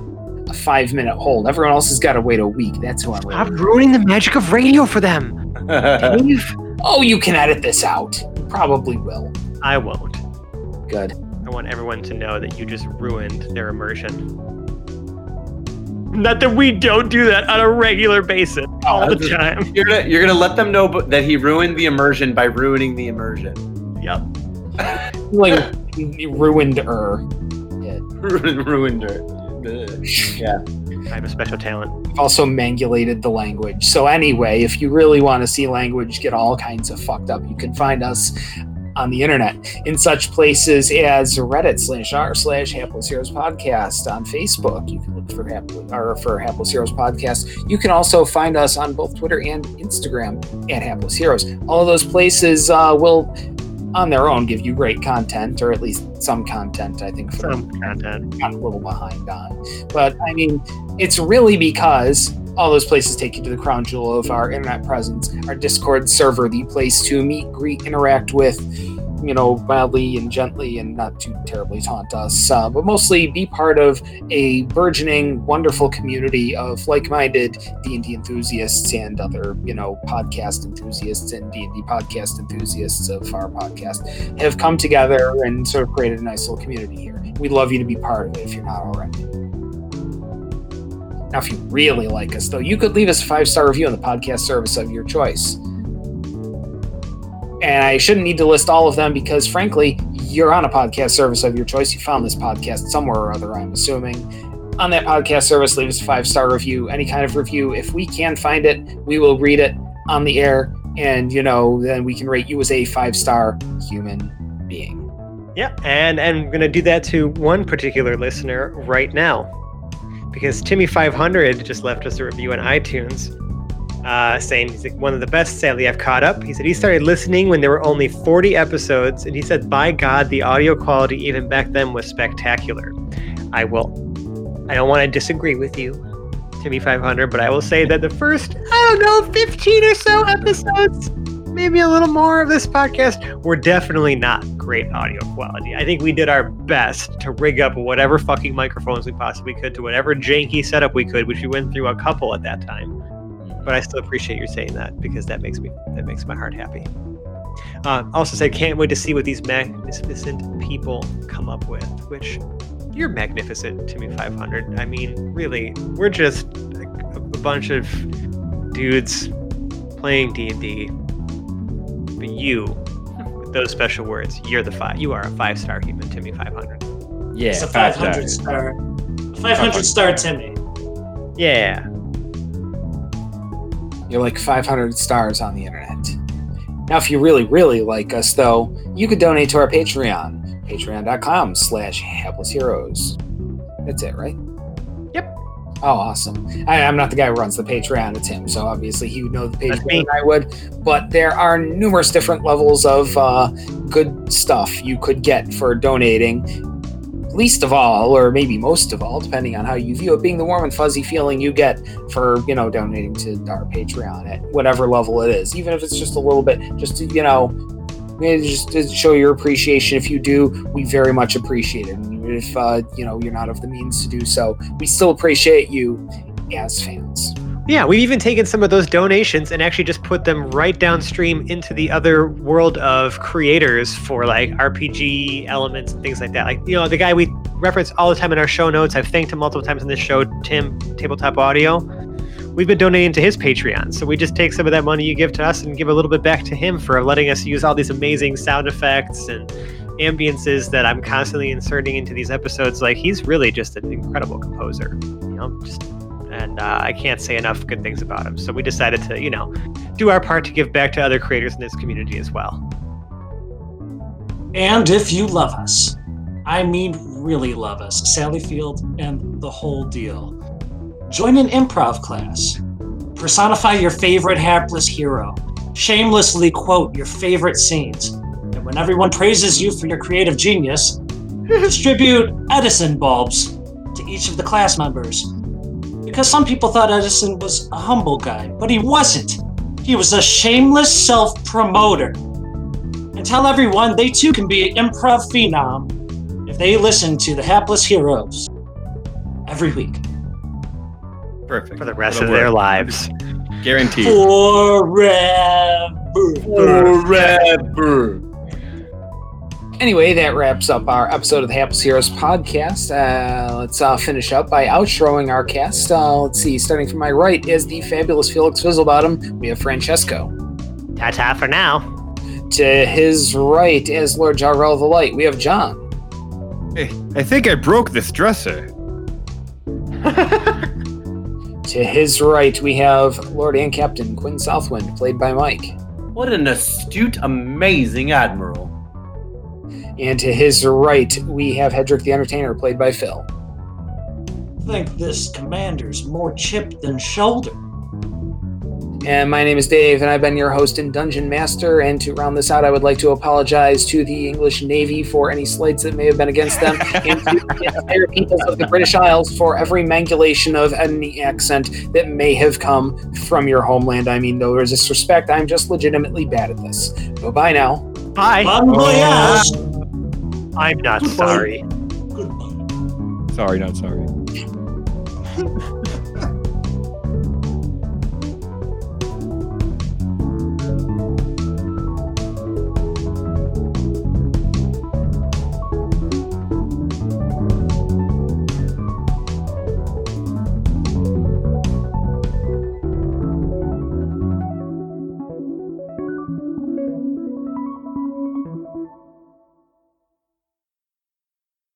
a five-minute hold. Everyone else has got to wait a week. That's who I'm waiting. Stop ruining the magic of radio for them. Oh, you can edit this out. You probably will. I won't. Good. I want everyone to know that you just ruined their immersion. Not that we don't do that on a regular basis all the time. You're gonna, you're gonna let them know that he ruined the immersion by ruining the immersion. Yep. Like ruined her. Yeah. Ruined her. Yeah. I have a special talent. Also mangulated the language. So anyway, if you really want to see language get all kinds of fucked up, you can find us on the internet in such places as Reddit slash r slash Hapless Heroes Podcast. On Facebook, you can look for Hapless or for Hapless Heroes Podcast. You can also find us on both Twitter and Instagram at Hapless Heroes. All of those places uh, will, on their own, give you great content, or at least some content. I think for some content I'm a little behind on, but I mean, it's really because all those places take you to the crown jewel of our internet presence, our Discord server, the place to meet, greet, interact with, you know, mildly and gently and not too terribly taunt us, uh, but mostly be part of a burgeoning, wonderful community of like-minded D and D enthusiasts and other, you know, podcast enthusiasts and D and D podcast enthusiasts of our podcast have come together and sort of created a nice little community here. We'd love you to be part of it if you're not already. Now, if you really like us, though, you could leave us a five-star review on the podcast service of your choice. And I shouldn't need to list all of them because, frankly, you're on a podcast service of your choice. You found this podcast somewhere or other, I'm assuming. On that podcast service, leave us a five-star review, any kind of review. If we can find it, we will read it on the air, and, you know, then we can rate you as a five-star human being. Yeah, and, and I'm going to do that to one particular listener right now, because Timmy five hundred just left us a review on iTunes uh, saying he's like, one of the best, sadly, I've caught up. He said he started listening when there were only forty episodes, and he said, by God, the audio quality even back then was spectacular. I will, I don't want to disagree with you, Timmy five hundred, but I will say that the first, I don't know, fifteen or so episodes, maybe a little more of this podcast, were definitely not great audio quality. I think we did our best to rig up whatever fucking microphones we possibly could to whatever janky setup we could, which we went through a couple at that time. But I still appreciate you saying that, because that makes me, that makes my heart happy. Uh, also said, can't wait to see what these magnificent people come up with, which... You're magnificent, Timmy five hundred. I mean, really, we're just like a bunch of dudes playing D and D. But you, with those special words, you're the five. You are a five-star human, Timmy five hundred. Yeah, it's a five hundred star. five hundred star Timmy. Yeah. You're like five hundred stars on the internet. Now, if you really, really like us, though, you could donate to our Patreon. patreon.com slash hapless heroes. That's it, right? Yep. Oh, awesome. I, I'm not the guy who runs the Patreon, it's him, so obviously he would know the Patreon than I would, but there are numerous different levels of uh, good stuff you could get for donating. Least of all, or maybe most of all, depending on how you view it, being the warm and fuzzy feeling you get for, you know, donating to our Patreon at whatever level it is, even if it's just a little bit, just to, you know, just to show your appreciation. If you do, we very much appreciate it. And if uh, you know, you're not of the means to do so, we still appreciate you as fans. Yeah, we've even taken some of those donations and actually just put them right downstream into the other world of creators for like R P G elements and things like that. Like, you know, the guy we reference all the time in our show notes, I've thanked him multiple times in this show, Tim, Tabletop Audio. We've been donating to his Patreon, so we just take some of that money you give to us and give a little bit back to him for letting us use all these amazing sound effects and ambiences that I'm constantly inserting into these episodes. Like, he's really just an incredible composer, you know, just, and uh, I can't say enough good things about him. So we decided to, you know, do our part to give back to other creators in this community as well. And if you love us, I mean really love us, Sally Field and the whole deal, join an improv class. Personify your favorite hapless hero. Shamelessly quote your favorite scenes. And when everyone praises you for your creative genius, distribute Edison bulbs to each of the class members. Because some people thought Edison was a humble guy, but he wasn't. He was a shameless self-promoter. And tell everyone they too can be an improv phenom if they listen to the Hapless Heroes every week. Perfect. For the rest That'll of work. Their lives. Guaranteed. Forever. Forever. Anyway, that wraps up our episode of the Hapless Heroes podcast. Uh, let's uh, finish up by outroing our cast. Uh, let's see. Starting from my right is the fabulous Felix Fizzlebottom. We have Francesco. Ta-ta for now. To his right is Lord Jharal the Light. We have John. Hey, I think I broke this dresser. To his right, we have Lord and Captain Quinn Southwind, played by Mike. What an astute, amazing admiral. And to his right, we have Hedrick the Entertainer, played by Phil. I think this commander's more chipped than shoulder. And my name is Dave, and I've been your host and Dungeon Master. And to round this out, I would like to apologize to the English Navy for any slights that may have been against them, and to the entire peoples of the British Isles for every manculation of any accent that may have come from your homeland. I mean, no disrespect, I'm just legitimately bad at this. Bye-bye now. Bye. Oh, I'm not Goodbye. sorry. Goodbye. Sorry, not sorry.